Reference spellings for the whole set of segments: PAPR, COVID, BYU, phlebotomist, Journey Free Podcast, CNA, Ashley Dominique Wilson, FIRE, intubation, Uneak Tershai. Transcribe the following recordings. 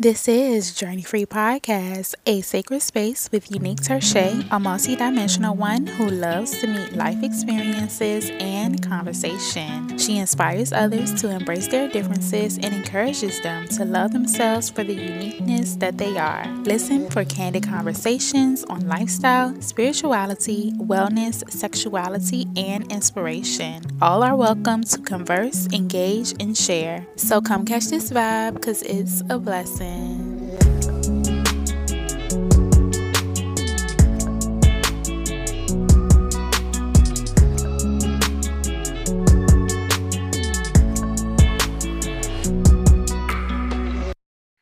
This is Journey Free Podcast, a sacred space with Uneak Tershai, a multidimensional one who loves to meet life experiences and conversation. She inspires others to embrace their differences and encourages them to love themselves for the uniqueness that they are. Listen for candid conversations on lifestyle, spirituality, wellness, sexuality, and inspiration. All are welcome to converse, engage, and share. So come catch this vibe because it's a blessing.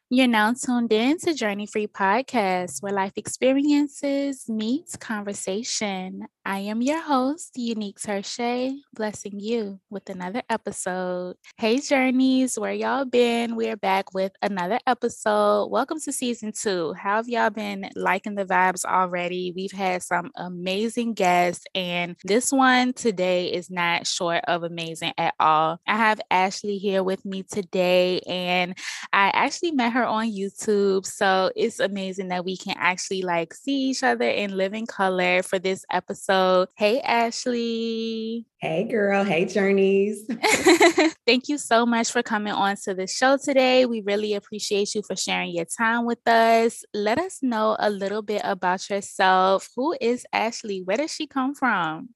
You're now tuned in to Journey Free Podcast, where life experiences meets conversation. I am your host, Uneak Tershai, blessing you with another episode. Hey, Journeys, where y'all been? We're back with another episode. Welcome to season 2. How have y'all been liking the vibes already? We've had some amazing guests, and this one today is not short of amazing at all. I have Ashley here with me today, and I actually met her on YouTube, so it's amazing that we can actually see each other and live in color for this episode. Hey, Ashley. Hey, girl. Hey, Journeys. Thank you so much for coming on to the show today. We really appreciate you for sharing your time with us. Let us know a little bit about yourself. Who is Ashley? Where does she come from?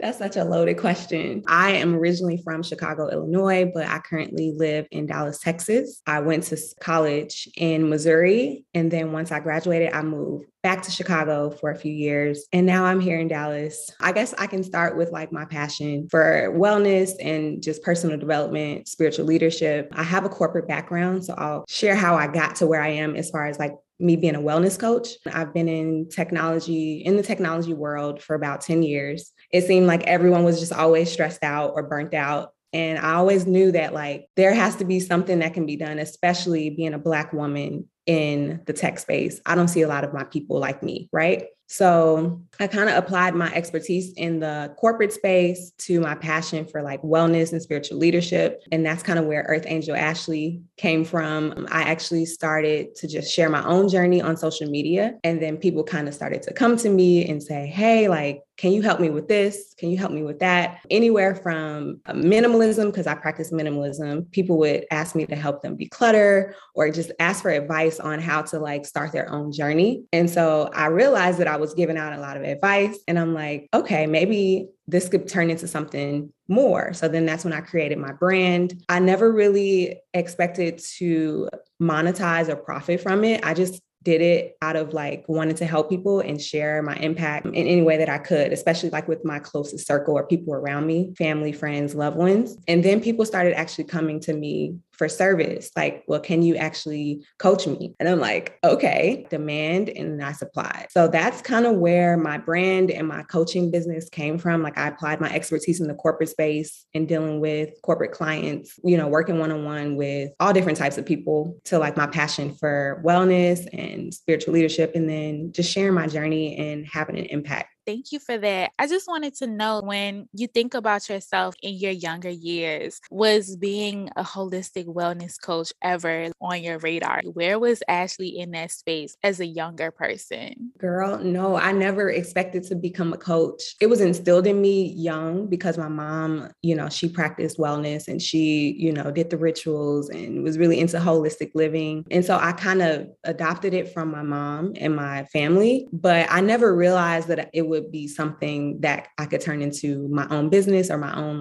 That's such a loaded question. I am originally from Chicago, Illinois, but I currently live in Dallas, Texas. I went to college in Missouri. And then once I graduated, I moved back to Chicago for a few years. And now I'm here in Dallas. I guess I can start with my passion for wellness and just personal development, spiritual leadership. I have a corporate background, so I'll share how I got to where I am as far as me being a wellness coach. I've been in the technology world for about 10 years. It seemed like everyone was just always stressed out or burnt out. And I always knew that there has to be something that can be done, especially being a Black woman in the tech space. I don't see a lot of my people like me, right? So I kind of applied my expertise in the corporate space to my passion for wellness and spiritual leadership. And that's kind of where Earth Angel Ashley came from. I actually started to just share my own journey on social media. And then people kind of started to come to me and say, hey, can you help me with this? Can you help me with that? Anywhere from minimalism, because I practice minimalism, people would ask me to help them declutter or just ask for advice on how to start their own journey. And so I realized that I was giving out a lot of advice, and I'm okay, maybe this could turn into something more. So then that's when I created my brand. I never really expected to monetize or profit from it. I just did it out of wanting to help people and share my impact in any way that I could, especially with my closest circle or people around me, family, friends, loved ones. And then people started actually coming to me for service. Well, can you actually coach me? And I'm okay, demand and I supply. So that's kind of where my brand and my coaching business came from. I applied my expertise in the corporate space and dealing with corporate clients, working one-on-one with all different types of people to my passion for wellness and spiritual leadership, and then just sharing my journey and having an impact. Thank you for that. I just wanted to know, when you think about yourself in your younger years, was being a holistic wellness coach ever on your radar? Where was Ashley in that space as a younger person? Girl, no, I never expected to become a coach. It was instilled in me young because my mom, she practiced wellness and she, did the rituals and was really into holistic living. And so I kind of adopted it from my mom and my family, but I never realized that it would be something that I could turn into my own business or my own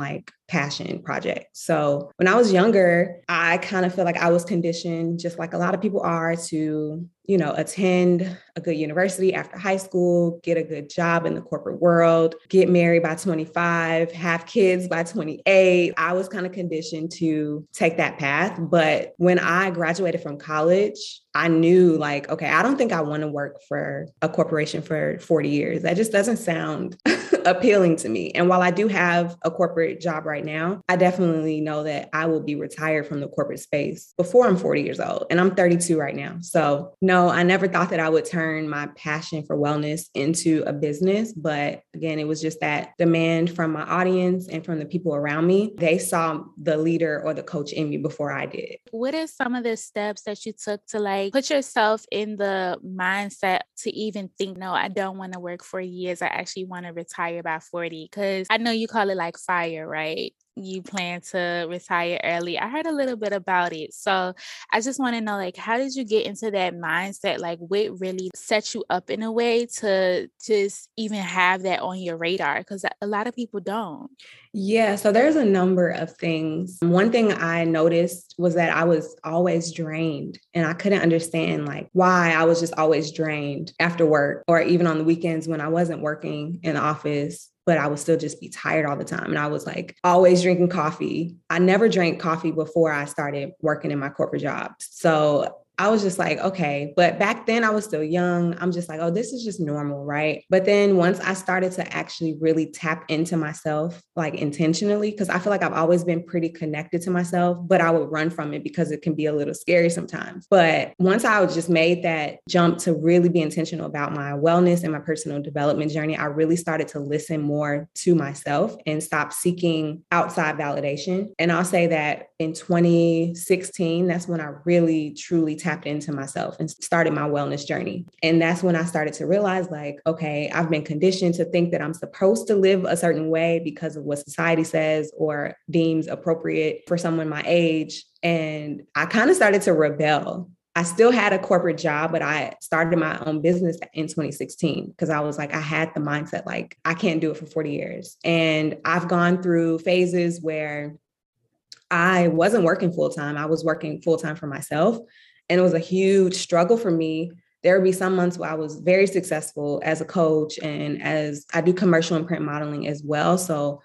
passion project. So when I was younger, I kind of feel I was conditioned, just a lot of people are, to, attend a good university after high school, get a good job in the corporate world, get married by 25, have kids by 28. I was kind of conditioned to take that path. But when I graduated from college, I knew okay, I don't think I want to work for a corporation for 40 years. That just doesn't sound appealing to me. And while I do have a corporate job right now, I definitely know that I will be retired from the corporate space before I'm 40 years old, and I'm 32 right now. So no, I never thought that I would turn my passion for wellness into a business. But again, it was just that demand from my audience and from the people around me. They saw the leader or the coach in me before I did. What are some of the steps that you took to like put yourself in the mindset to even think, no, I don't want to work for years. I actually want to retire by 40? Because I know you call it like FIRE, right? You plan to retire early. I heard a little bit about it. So I just want to know, like, how did you get into that mindset? Like, what really set you up in a way to just even have that on your radar? Because a lot of people don't. Yeah. So there's a number of things. One thing I noticed was that I was always drained, and I couldn't understand like why I was just always drained after work, or even on the weekends when I wasn't working in the office, but I would still just be tired all the time. And I was like always drinking coffee. I never drank coffee before I started working in my corporate job. So I was just like, okay, but back then I was still young. I'm just like, oh, this is just normal, right? But then once I started to actually really tap into myself, like intentionally, because I feel like I've always been pretty connected to myself, but I would run from it because it can be a little scary sometimes. But once I just made that jump to really be intentional about my wellness and my personal development journey, I really started to listen more to myself and stop seeking outside validation. And I'll say that in 2016, that's when I really, truly tapped into myself and started my wellness journey. And that's when I started to realize like, okay, I've been conditioned to think that I'm supposed to live a certain way because of what society says or deems appropriate for someone my age. And I kind of started to rebel. I still had a corporate job, but I started my own business in 2016 because I was like, I had the mindset, like, I can't do it for 40 years. And I've gone through phases where I wasn't working full-time. I was working full-time for myself. And it was a huge struggle for me. There would be some months where I was very successful as a coach, and as I do commercial and print modeling as well. So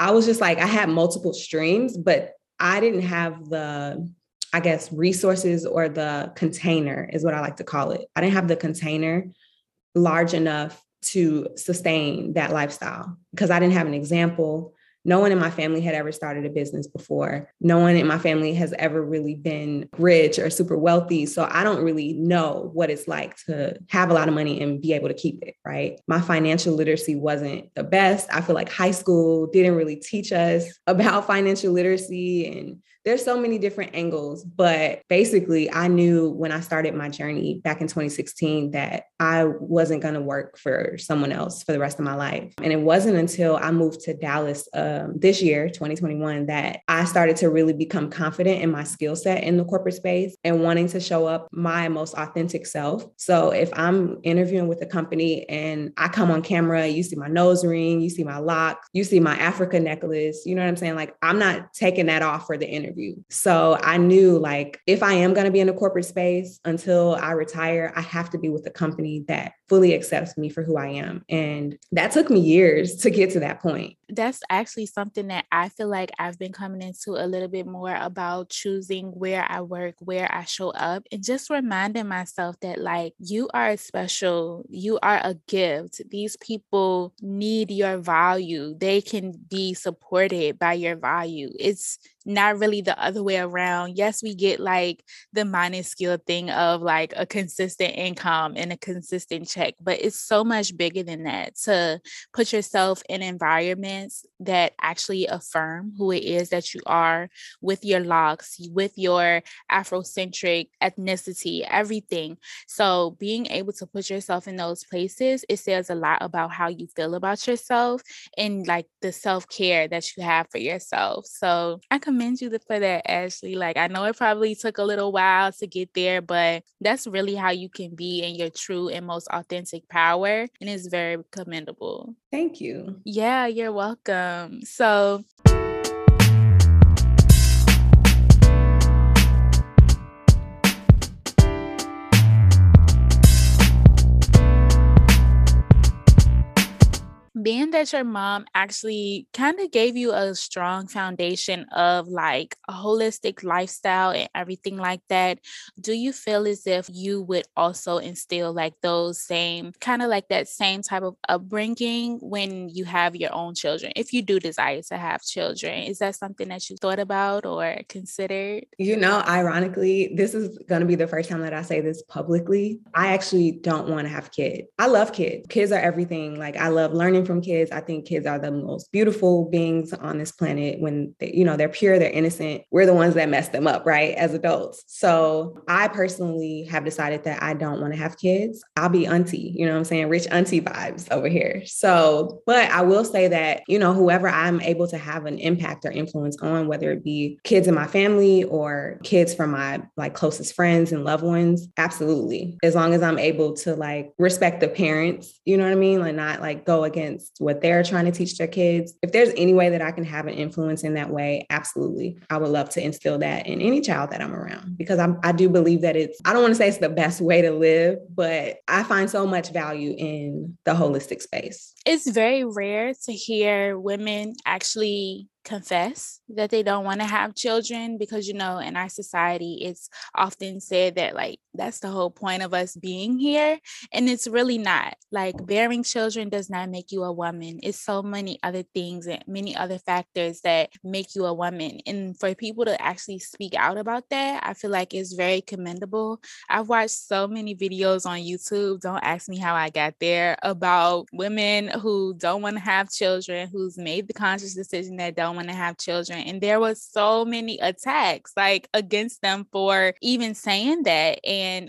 I was just like, I had multiple streams, but I didn't have the, I guess, resources or the container is what I like to call it. I didn't have the container large enough to sustain that lifestyle because I didn't have an example. No one in my family had ever started a business before. No one in my family has ever really been rich or super wealthy. So I don't really know what it's like to have a lot of money and be able to keep it, right? My financial literacy wasn't the best. I feel like high school didn't really teach us about financial literacy, and there's so many different angles. But basically, I knew when I started my journey back in 2016 that I wasn't going to work for someone else for the rest of my life. And it wasn't until I moved to Dallas this year, 2021, that I started to really become confident in my skill set in the corporate space and wanting to show up my most authentic self. So if I'm interviewing with a company and I come on camera, you see my nose ring, you see my locks, you see my Africa necklace, you know what I'm saying? Like, I'm not taking that off for the interview. So I knew like, if I am going to be in a corporate space until I retire, I have to be with a company that fully accepts me for who I am. And that took me years to get to that point. That's actually something that I feel like I've been coming into a little bit more about, choosing where I work, where I show up, and just reminding myself that like, you are special, you are a gift. These people need your value. They can be supported by your value. It's not really the other way around. Yes, we get like the minuscule thing of like a consistent income and a consistent check, but it's so much bigger than that. To put yourself in environments that actually affirm who it is that you are, with your locks, with your Afrocentric ethnicity, everything. So being able to put yourself in those places, it says a lot about how you feel about yourself and like the self-care that you have for yourself. So I commend you for that, Ashley. Like, I know it probably took a little while to get there, but that's really how you can be in your true and most authentic power. And it's very commendable. Thank you. Yeah, you're welcome. So being that your mom actually kind of gave you a strong foundation of like a holistic lifestyle and everything like that, do you feel as if you would also instill like those same kind of like that same type of upbringing when you have your own children? If you do desire to have children, is that something that you thought about or considered? You know, ironically, this is going to be the first time that I say this publicly. I actually don't want to have kids. I love kids. Kids are everything. Like, I love learning from kids. I think kids are the most beautiful beings on this planet when they, you know, they're pure, they're innocent. We're the ones that mess them up, right? As adults. So I personally have decided that I don't want to have kids. I'll be auntie, you know what I'm saying? Rich auntie vibes over here. So, but I will say that, you know, whoever I'm able to have an impact or influence on, whether it be kids in my family or kids from my like closest friends and loved ones, absolutely. As long as I'm able to like respect the parents, you know what I mean? Like, not like go against what they're trying to teach their kids. If there's any way that I can have an influence in that way, absolutely. I would love to instill that in any child that I'm around, because I do believe that it's, I don't want to say it's the best way to live, but I find so much value in the holistic space. It's very rare to hear women actually confess that they don't want to have children, because, you know, in our society, it's often said that like, that's the whole point of us being here. And it's really not. Like, bearing children does not make you a woman. It's so many other things and many other factors that make you a woman. And for people to actually speak out about that, I feel like it's very commendable. I've watched so many videos on YouTube, don't ask me how I got there, about women who don't want to have children, who's made the conscious decision that don't want to have children, and there was so many attacks like against them for even saying that. And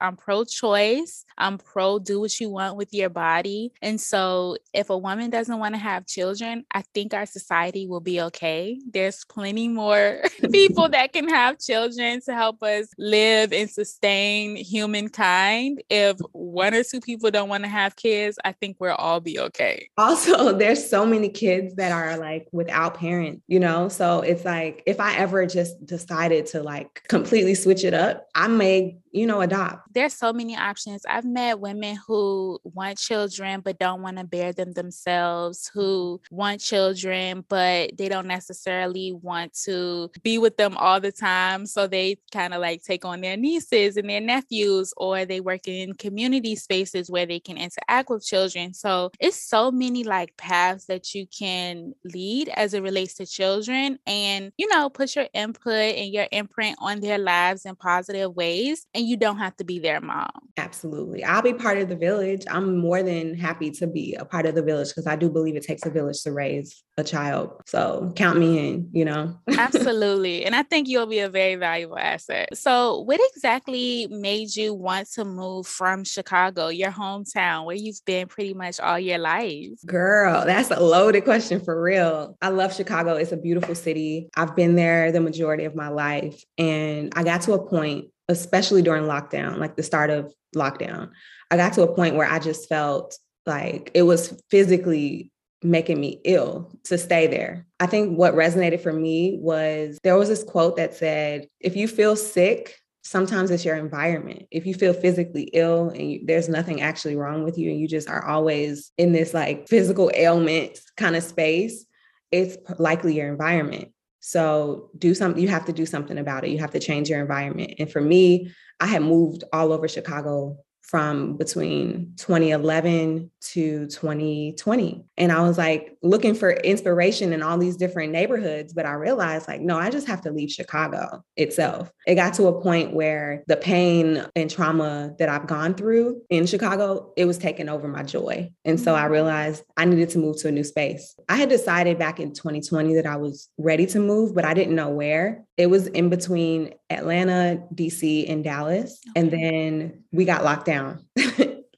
I'm pro-choice, I'm pro do what you want with your body. And so if a woman doesn't want to have children, I think our society will be okay. There's plenty more people that can have children to help us live and sustain humankind. If one or two people don't want to have kids, I think we'll all be okay. Also, there's so many kids that are like without parents, you know? So it's like, if I ever just decided to like completely switch it up, I may, you know, adopt. There's so many options. I've met women who want children, but don't want to bear them themselves, who want children, but they don't necessarily want to be with them all the time. So they kind of like take on their nieces and their nephews, or they work in community spaces where they can interact with children. So it's so many like paths that you can lead as it relates to children, and, you know, put your input and your imprint on their lives in positive ways. And you don't have to be their mom. Absolutely. I'll be part of the village. I'm more than happy to be a part of the village, because I do believe it takes a village to raise a child. So count me in, you know. Absolutely. And I think you'll be a very valuable asset. So what exactly made you want to move from Chicago, your hometown, where you've been pretty much all your life? Girl, that's a loaded question for real. I love Chicago. It's a beautiful city. I've been there the majority of my life. And I got to a point, especially during lockdown, like the start of lockdown, I got to a point where I just felt like it was physically making me ill to stay there. I think what resonated for me was there was this quote that said, if you feel sick, sometimes it's your environment. If you feel physically ill and there's nothing actually wrong with you, and you just are always in this like physical ailment kind of space, it's likely your environment. So do something, you have to do something about it. You have to change your environment. And for me, I had moved all over Chicago from between 2011 to 2020. And I was like looking for inspiration in all these different neighborhoods, but I realized like, no, I just have to leave Chicago itself. It got to a point where the pain and trauma that I've gone through in Chicago, it was taking over my joy. And so I realized I needed to move to a new space. I had decided back in 2020 that I was ready to move, but I didn't know where. It was in between Atlanta, DC, and Dallas. Okay. And then we got locked down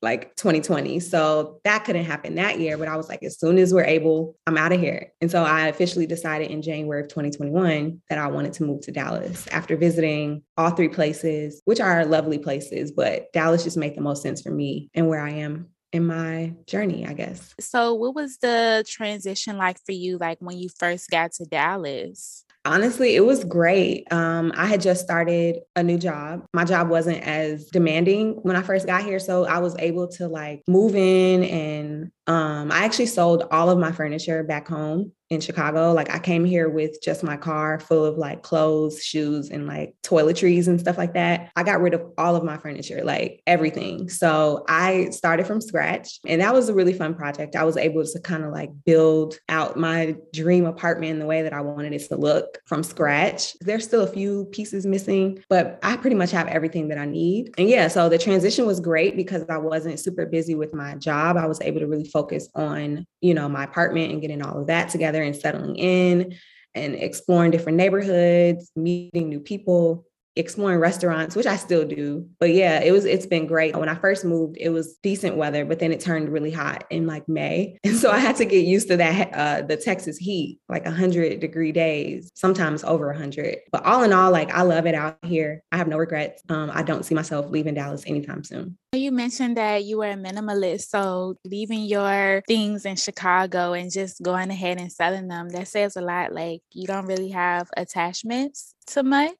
like 2020. So that couldn't happen that year. But I was like, as soon as we're able, I'm out of here. And so I officially decided in January of 2021 that I wanted to move to Dallas after visiting all three places, which are lovely places, but Dallas just made the most sense for me and where I am in my journey, I guess. So what was the transition like for you, like when you first got to Dallas? Honestly, it was great. I had just started a new job. My job wasn't as demanding when I first got here. So I was able to like move in and I actually sold all of my furniture back home in Chicago. Like I came here with just my car full of like clothes, shoes, and like toiletries and stuff like that. I got rid of all of my furniture, like everything. So I started from scratch and that was a really fun project. I was able to kind of like build out my dream apartment in the way that I wanted it to look from scratch. There's still a few pieces missing, but I pretty much have everything that I need. And yeah, so the transition was great because I wasn't super busy with my job. I was able to really focus on, you know, my apartment and getting all of that together and settling in and exploring different neighborhoods, meeting new people, exploring restaurants, which I still do. But yeah, it's been great. When I first moved, it was decent weather, but then it turned really hot in like May. And so I had to get used to that, the Texas heat, like 100-degree days, sometimes over 100. But all in all, like I love it out here. I have no regrets. I don't see myself leaving Dallas anytime soon. You mentioned that you were a minimalist, so leaving your things in Chicago and just going ahead and selling them, that says a lot. Like you don't really have attachments to much.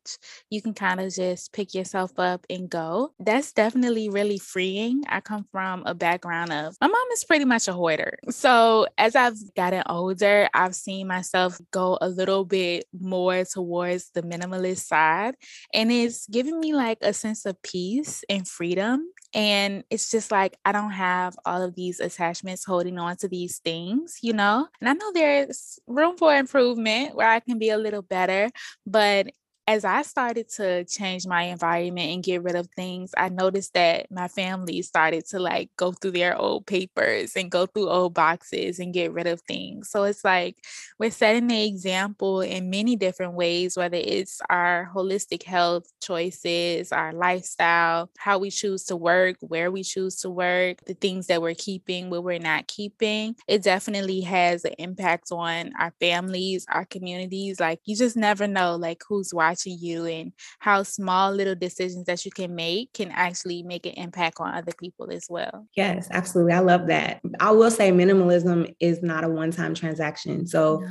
You can kind of just pick yourself up and go. That's definitely really freeing. I come from a background of, my mom is pretty much a hoarder. So as I've gotten older, I've seen myself go a little bit more towards the minimalist side. And it's giving me like a sense of peace and freedom. And it's just like, I don't have all of these attachments holding on to these things, you know? And I know there's room for improvement where I can be a little better, but as I started to change my environment and get rid of things, I noticed that my family started to like go through their old papers and go through old boxes and get rid of things. So it's like we're setting the example in many different ways, whether it's our holistic health choices, our lifestyle, how we choose to work, where we choose to work, the things that we're keeping, what we're not keeping. It definitely has an impact on our families, our communities. Like you just never know like who's watching you and how small little decisions that you can make can actually make an impact on other people as well. Yes, absolutely. I love that. I will say minimalism is not a one-time transaction. So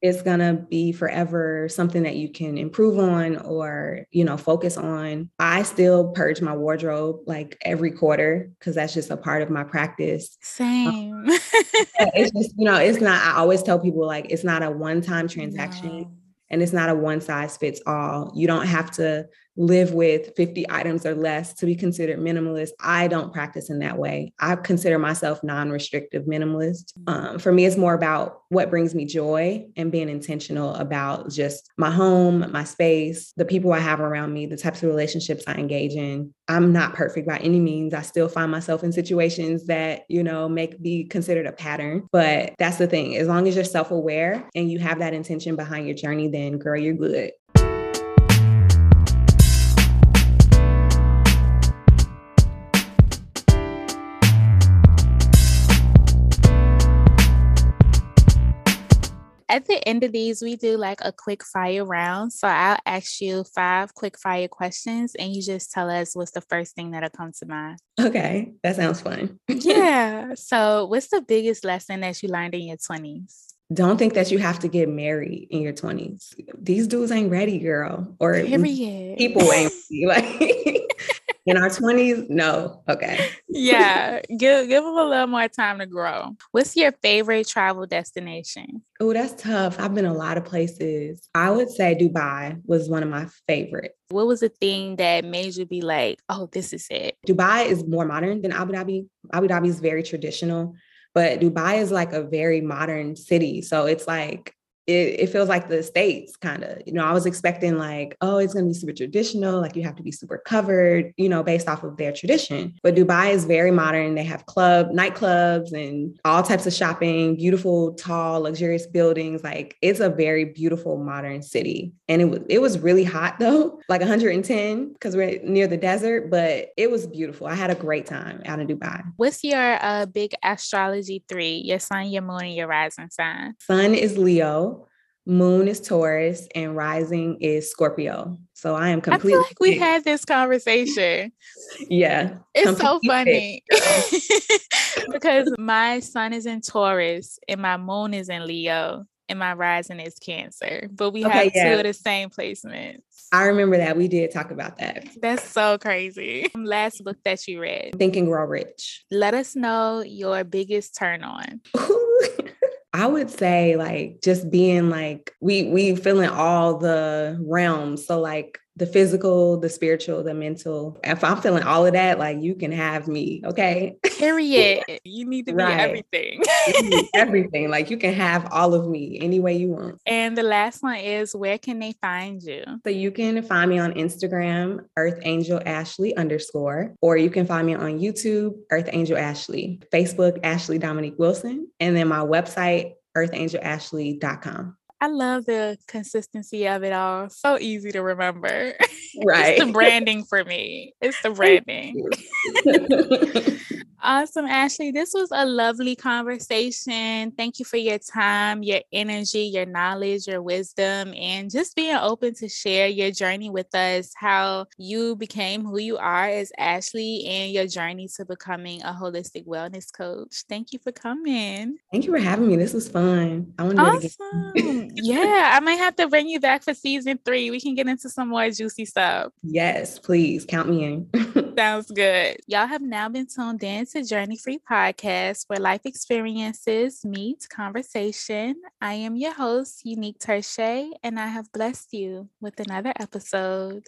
it's going to be forever something that you can improve on or, you know, focus on. I still purge my wardrobe like every quarter because that's just a part of my practice. Same. It's just, you know, it's not, I always tell people like, it's not a one-time transaction. No. And it's not a one size fits all. You don't have to live with 50 items or less to be considered minimalist. I don't practice in that way. I consider myself non-restrictive minimalist. For me, it's more about what brings me joy and being intentional about just my home, my space, the people I have around me, the types of relationships I engage in. I'm not perfect by any means. I still find myself in situations that, you know, be considered a pattern. But that's the thing. As long as you're self-aware and you have that intention behind your journey, then girl, you're good. At the end of these, we do like a quick fire round. So I'll ask you 5 quick fire questions and you just tell us what's the first thing that'll come to mind. Okay. That sounds fun. Yeah. So what's the biggest lesson that you learned in your 20s? Don't think that you have to get married in your 20s. These dudes ain't ready, girl. Or period. People ain't ready. Like in our 20s, no. Okay. Yeah. Give them a little more time to grow. What's your favorite travel destination? Oh, that's tough. I've been a lot of places. I would say Dubai was one of my favorites. What was the thing that made you be like, oh, this is it? Dubai is more modern than Abu Dhabi. Abu Dhabi is very traditional, but Dubai is like a very modern city. So it's like, it feels like the States kind of, you know, I was expecting like, oh, it's going to be super traditional. Like you have to be super covered, you know, based off of their tradition. But Dubai is very modern. They have nightclubs and all types of shopping, beautiful, tall, luxurious buildings. Like it's a very beautiful modern city. And it was really hot though, like 110 because we're near the desert, but it was beautiful. I had a great time out in Dubai. What's your big astrology 3? Your sun, your moon, and your rising sign. Sun is Leo. Moon is Taurus and rising is Scorpio. So I am completely. I feel like we had this conversation. Yeah. It's so funny because my sun is in Taurus and my moon is in Leo. and my rising is Cancer, but we have two of the same placements. I remember that. We did talk about that. That's so crazy. Last book that you read. Think and Grow Rich. Let us know your biggest turn on. I would say like just being like, we fill in all the realms. So like the physical, the spiritual, the mental. If I'm feeling all of that, like you can have me. Okay. Period. You need to be everything. Everything. Like you can have all of me any way you want. And the last one is, where can they find you? So you can find me on Instagram, EarthAngelAshley_, or you can find me on YouTube, Earth Angel Ashley, Facebook, Ashley Dominique Wilson, and then my website, earthangelashley.com. I love the consistency of it all. So easy to remember. Right. It's the branding for me. It's the branding. Awesome, Ashley. This was a lovely conversation. Thank you for your time, your energy, your knowledge, your wisdom, and just being open to share your journey with us, how you became who you are as Ashley and your journey to becoming a holistic wellness coach. Thank you for coming. Thank you for having me. This was fun. I want to do it again. Yeah, I might have to bring you back for season 3. We can get into some more juicy stuff. Yes, please. Count me in. Sounds good. Y'all have now been tuned in to Journey Free Podcast, where life experiences meet conversation. I am your host, Uneak Tershai, and I have blessed you with another episode.